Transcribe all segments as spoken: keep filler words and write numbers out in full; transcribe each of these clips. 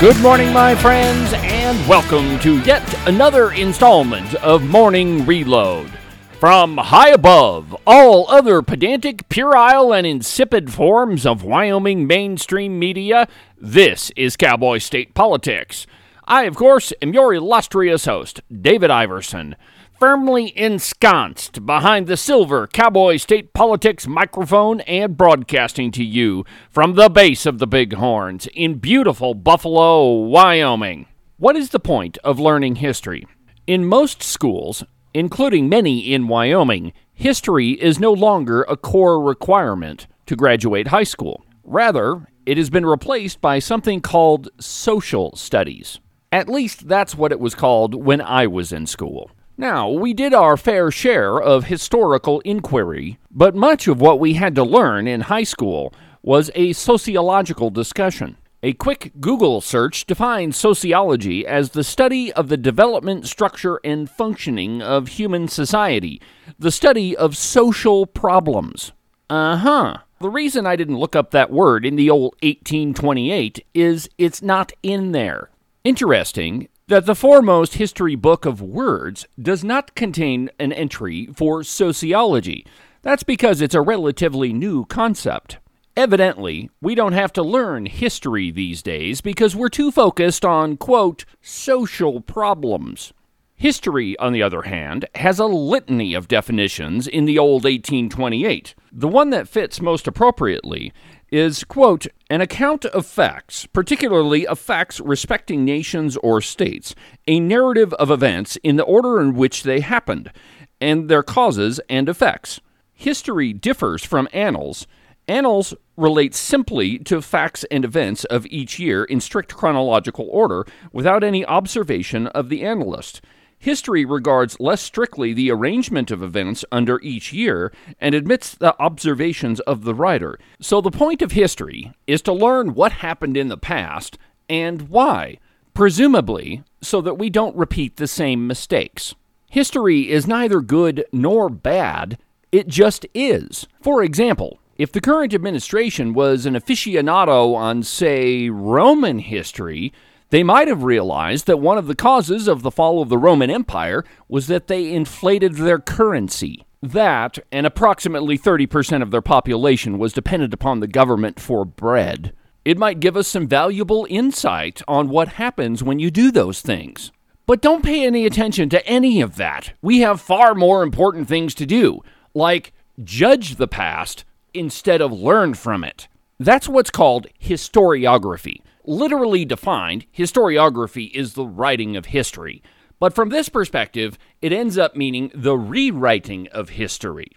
Good morning, my friends, and welcome to yet another installment of Morning Reload. From high above, all other pedantic, puerile, and insipid forms of Wyoming mainstream media, this is Cowboy State Politics. I, of course, am your illustrious host, David Iverson, firmly ensconced behind the silver Cowboy State Politics microphone and broadcasting to you from the base of the Bighorns in beautiful Buffalo, Wyoming. What is the point of learning history? In most schools, including many in Wyoming, history is no longer a core requirement to graduate high school. Rather, it has been replaced by something called social studies. At least that's what it was called when I was in school. Now, we did our fair share of historical inquiry, but much of what we had to learn in high school was a sociological discussion. A quick Google search defines sociology as the study of the development, structure, and functioning of human society, the study of social problems. Uh-huh. The reason I didn't look up that word in the old eighteen twenty-eight is it's not in there. Interesting that the foremost history book of words does not contain an entry for sociology. That's because it's a relatively new concept. Evidently, we don't have to learn history these days because we're too focused on, quote, social problems. History, on the other hand, has a litany of definitions in the old eighteen twenty-eight. The one that fits most appropriately is, quote, an account of facts, particularly of facts respecting nations or states, a narrative of events in the order in which they happened, and their causes and effects. History differs from annals. Annals relate simply to facts and events of each year in strict chronological order, without any observation of the annalist. History regards less strictly the arrangement of events under each year and admits the observations of the writer. So the point of history is to learn what happened in the past and why, presumably so that we don't repeat the same mistakes. History is neither good nor bad, it just is. For example, if the current administration was an aficionado on, say, Roman history, they might have realized that one of the causes of the fall of the Roman Empire was that they inflated their currency. That, and approximately thirty percent of their population was dependent upon the government for bread. It might give us some valuable insight on what happens when you do those things. But don't pay any attention to any of that. We have far more important things to do, like judge the past instead of learn from it. That's what's called historiography. Literally defined, historiography is the writing of history. But from this perspective, it ends up meaning the rewriting of history.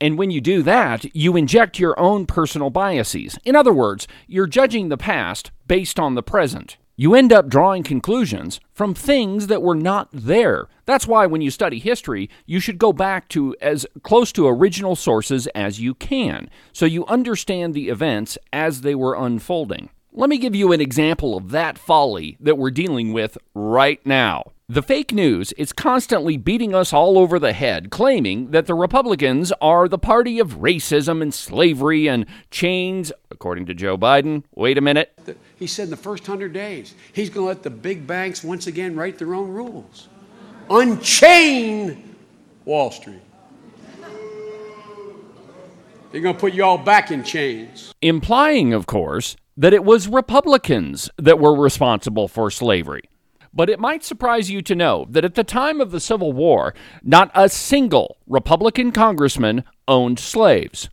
And when you do that, you inject your own personal biases. In other words, you're judging the past based on the present. You end up drawing conclusions from things that were not there. That's why when you study history, you should go back to as close to original sources as you can, so you understand the events as they were unfolding. Let me give you an example of that folly that we're dealing with right now. The fake news is constantly beating us all over the head, claiming that the Republicans are the party of racism and slavery and chains, according to Joe Biden. Wait a minute. He said in the first hundred days, he's going to let the big banks once again write their own rules. Unchain Wall Street. They're going to put you all back in chains. Implying, of course, that it was Republicans that were responsible for slavery. But it might surprise you to know that at the time of the Civil War, not a single Republican congressman owned slaves,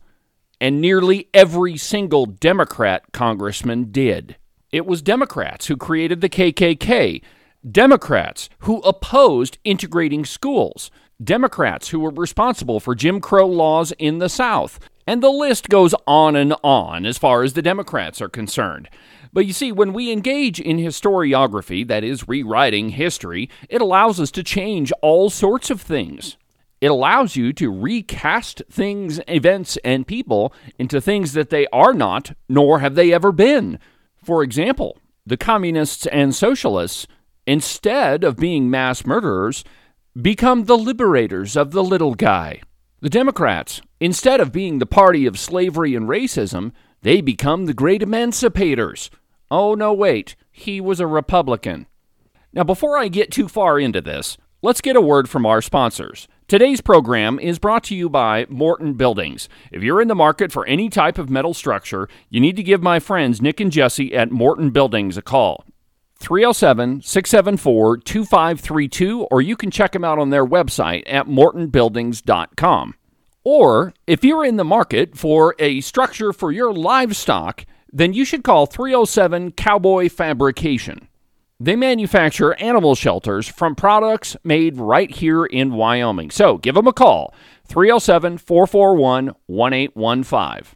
and nearly every single Democrat congressman did. It was Democrats who created the K K K, Democrats who opposed integrating schools, Democrats who were responsible for Jim Crow laws in the South. And the list goes on and on as far as the Democrats are concerned. But you see, when we engage in historiography, that is, rewriting history, it allows us to change all sorts of things. It allows you to recast things, events, and people into things that they are not, nor have they ever been. For example, the communists and socialists, instead of being mass murderers, become the liberators of the little guy. The Democrats, instead of being the party of slavery and racism, they become the great emancipators. Oh, no, wait. He was a Republican. Now, before I get too far into this, let's get a word from our sponsors. Today's program is brought to you by Morton Buildings. If you're in the market for any type of metal structure, you need to give my friends Nick and Jesse at Morton Buildings a call. three oh seven, six seven four, two five three two, or you can check them out on their website at morton buildings dot com. Or, if you're in the market for a structure for your livestock, then you should call three oh seven Cowboy Fabrication. They manufacture animal shelters from products made right here in Wyoming. So, give them a call, three oh seven, four four one, one eight one five.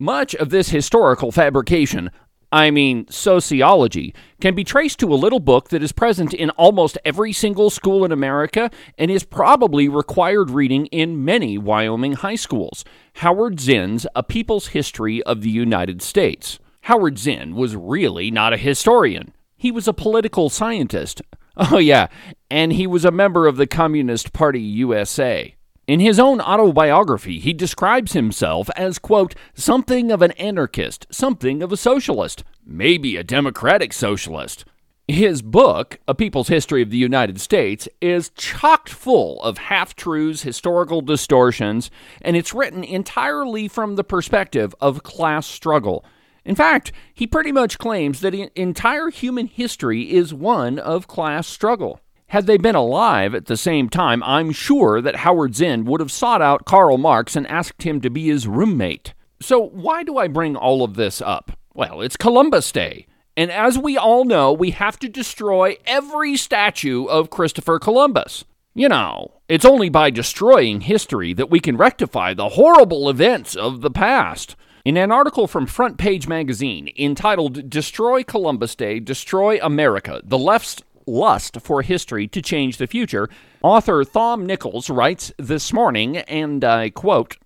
Much of this historical fabrication, I mean sociology, can be traced to a little book that is present in almost every single school in America and is probably required reading in many Wyoming high schools, Howard Zinn's A People's History of the United States. Howard Zinn was really not a historian. He was a political scientist. Oh yeah, and he was a member of the Communist Party U S A. In his own autobiography, he describes himself as, quote, something of an anarchist, something of a socialist, maybe a democratic socialist. His book, A People's History of the United States, is chock full of half-truths, historical distortions, and it's written entirely from the perspective of class struggle. In fact, he pretty much claims that the entire human history is one of class struggle. Had they been alive at the same time, I'm sure that Howard Zinn would have sought out Karl Marx and asked him to be his roommate. So why do I bring all of this up? Well, it's Columbus Day, and as we all know, we have to destroy every statue of Christopher Columbus. You know, it's only by destroying history that we can rectify the horrible events of the past. In an article from Front Page Magazine entitled "Destroy Columbus Day, Destroy America, the Left's Lust for History to Change the Future," author Thom Nichols writes this morning, and I quote,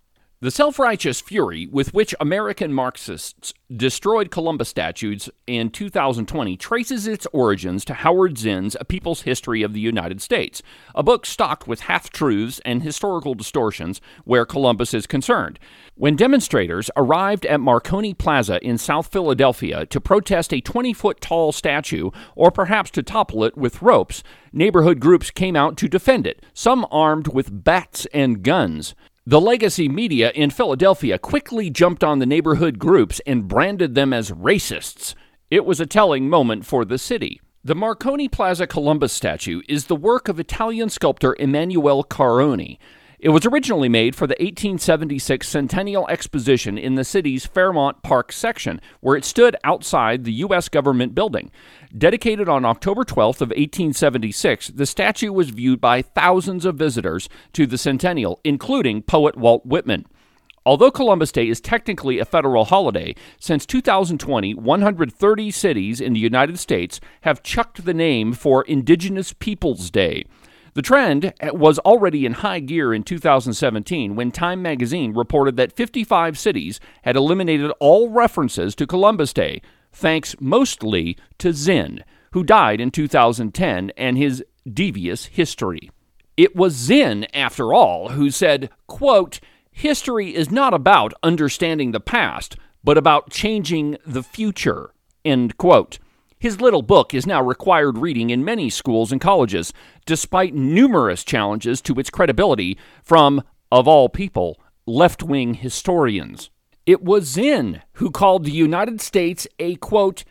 "The self-righteous fury with which American Marxists destroyed Columbus statues in two thousand twenty traces its origins to Howard Zinn's A People's History of the United States, a book stocked with half-truths and historical distortions where Columbus is concerned. When demonstrators arrived at Marconi Plaza in South Philadelphia to protest a twenty-foot-tall statue, or perhaps to topple it with ropes, neighborhood groups came out to defend it, some armed with bats and guns. The legacy media in Philadelphia quickly jumped on the neighborhood groups and branded them as racists. It was a telling moment for the city. The Marconi Plaza Columbus statue is the work of Italian sculptor Emanuele Caroni. It was originally made for the eighteen seventy-six Centennial Exposition in the city's Fairmont Park section, where it stood outside the U S government building. Dedicated on October twelfth of eighteen seventy-six, the statue was viewed by thousands of visitors to the Centennial, including poet Walt Whitman. Although Columbus Day is technically a federal holiday, since two thousand twenty, one hundred thirty cities in the United States have chucked the name for Indigenous Peoples' Day. The trend was already in high gear in two thousand seventeen when Time magazine reported that fifty-five cities had eliminated all references to Columbus Day, thanks mostly to Zinn, who died in two thousand ten, and his devious history. It was Zinn, after all, who said, quote, history is not about understanding the past, but about changing the future, end quote. His little book is now required reading in many schools and colleges, despite numerous challenges to its credibility from, of all people, left-wing historians. It was Zinn who called the United States a, quote,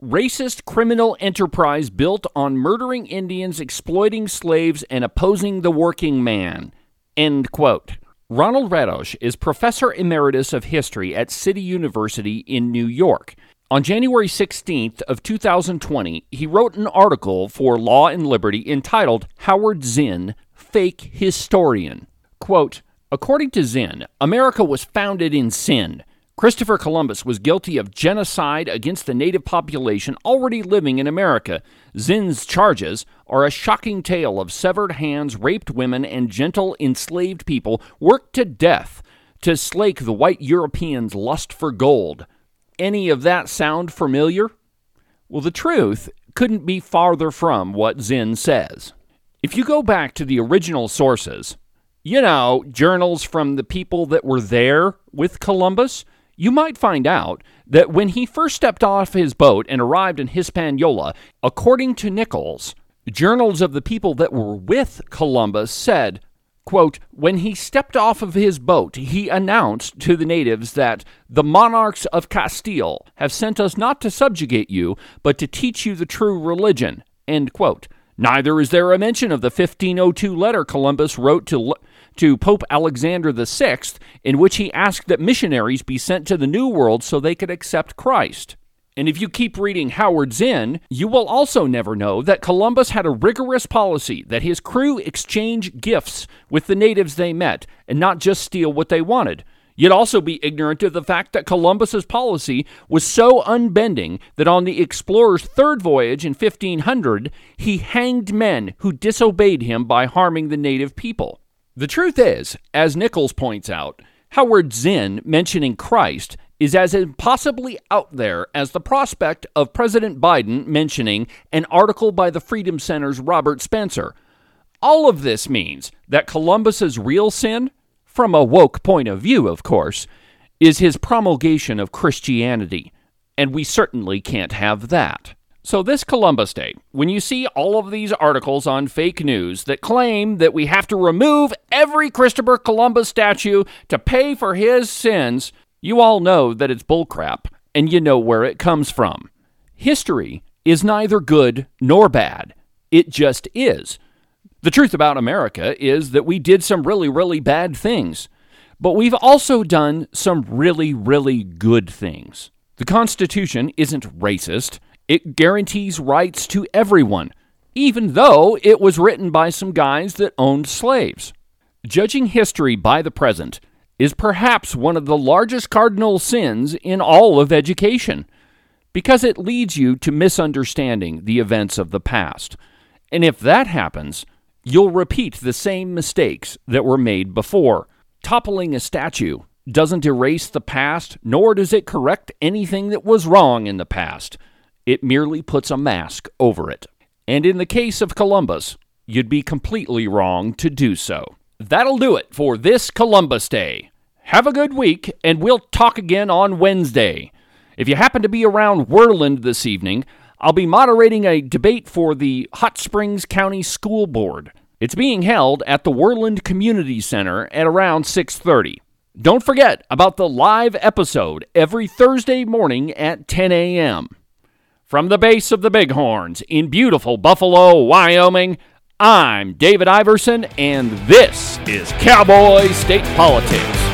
racist criminal enterprise built on murdering Indians, exploiting slaves, and opposing the working man, end quote. Ronald Radosh is Professor Emeritus of History at City University in New York. On January sixteenth of two thousand twenty, he wrote an article for Law and Liberty entitled Howard Zinn, Fake Historian. Quote, according to Zinn, America was founded in sin. Christopher Columbus was guilty of genocide against the native population already living in America. Zinn's charges are a shocking tale of severed hands, raped women, and gentle, enslaved people worked to death to slake the white Europeans' lust for gold. Any of that sound familiar? Well, the truth couldn't be farther from what Zinn says. If you go back to the original sources, you know, journals from the people that were there with Columbus, you might find out that when he first stepped off his boat and arrived in Hispaniola, according to Nichols, journals of the people that were with Columbus said, quote, when he stepped off of his boat, he announced to the natives that the monarchs of Castile have sent us not to subjugate you, but to teach you the true religion, end quote. Neither is there a mention of the fifteen oh two letter Columbus wrote to to Pope Alexander the sixth, in which he asked that missionaries be sent to the New World so they could accept Christ. And if you keep reading Howard Zinn, you will also never know that Columbus had a rigorous policy that his crew exchange gifts with the natives they met and not just steal what they wanted. You'd also be ignorant of the fact that Columbus's policy was so unbending that on the explorer's third voyage in fifteen hundred, he hanged men who disobeyed him by harming the native people. The truth is, as Nichols points out, Howard Zinn mentioning Christ is as impossibly out there as the prospect of President Biden mentioning an article by the Freedom Center's Robert Spencer. All of this means that Columbus's real sin, from a woke point of view, of course, is his promulgation of Christianity, and we certainly can't have that. So this Columbus Day, when you see all of these articles on fake news that claim that we have to remove every Christopher Columbus statue to pay for his sins, you all know that it's bullcrap, and you know where it comes from. History is neither good nor bad. It just is. The truth about America is that we did some really, really bad things, but we've also done some really, really good things. The Constitution isn't racist. It guarantees rights to everyone, even though it was written by some guys that owned slaves. Judging history by the present is perhaps one of the largest cardinal sins in all of education, because it leads you to misunderstanding the events of the past. And if that happens, you'll repeat the same mistakes that were made before. Toppling a statue doesn't erase the past, nor does it correct anything that was wrong in the past. It merely puts a mask over it. And in the case of Columbus, you'd be completely wrong to do so. That'll do it for this Columbus Day. Have a good week, and we'll talk again on Wednesday. If you happen to be around Worland this evening, I'll be moderating a debate for the Hot Springs County School Board. It's being held at the Worland Community Center at around six thirty. Don't forget about the live episode every Thursday morning at ten a.m. From the base of the Bighorns in beautiful Buffalo, Wyoming, I'm David Iverson, and this is Cowboy State Politics.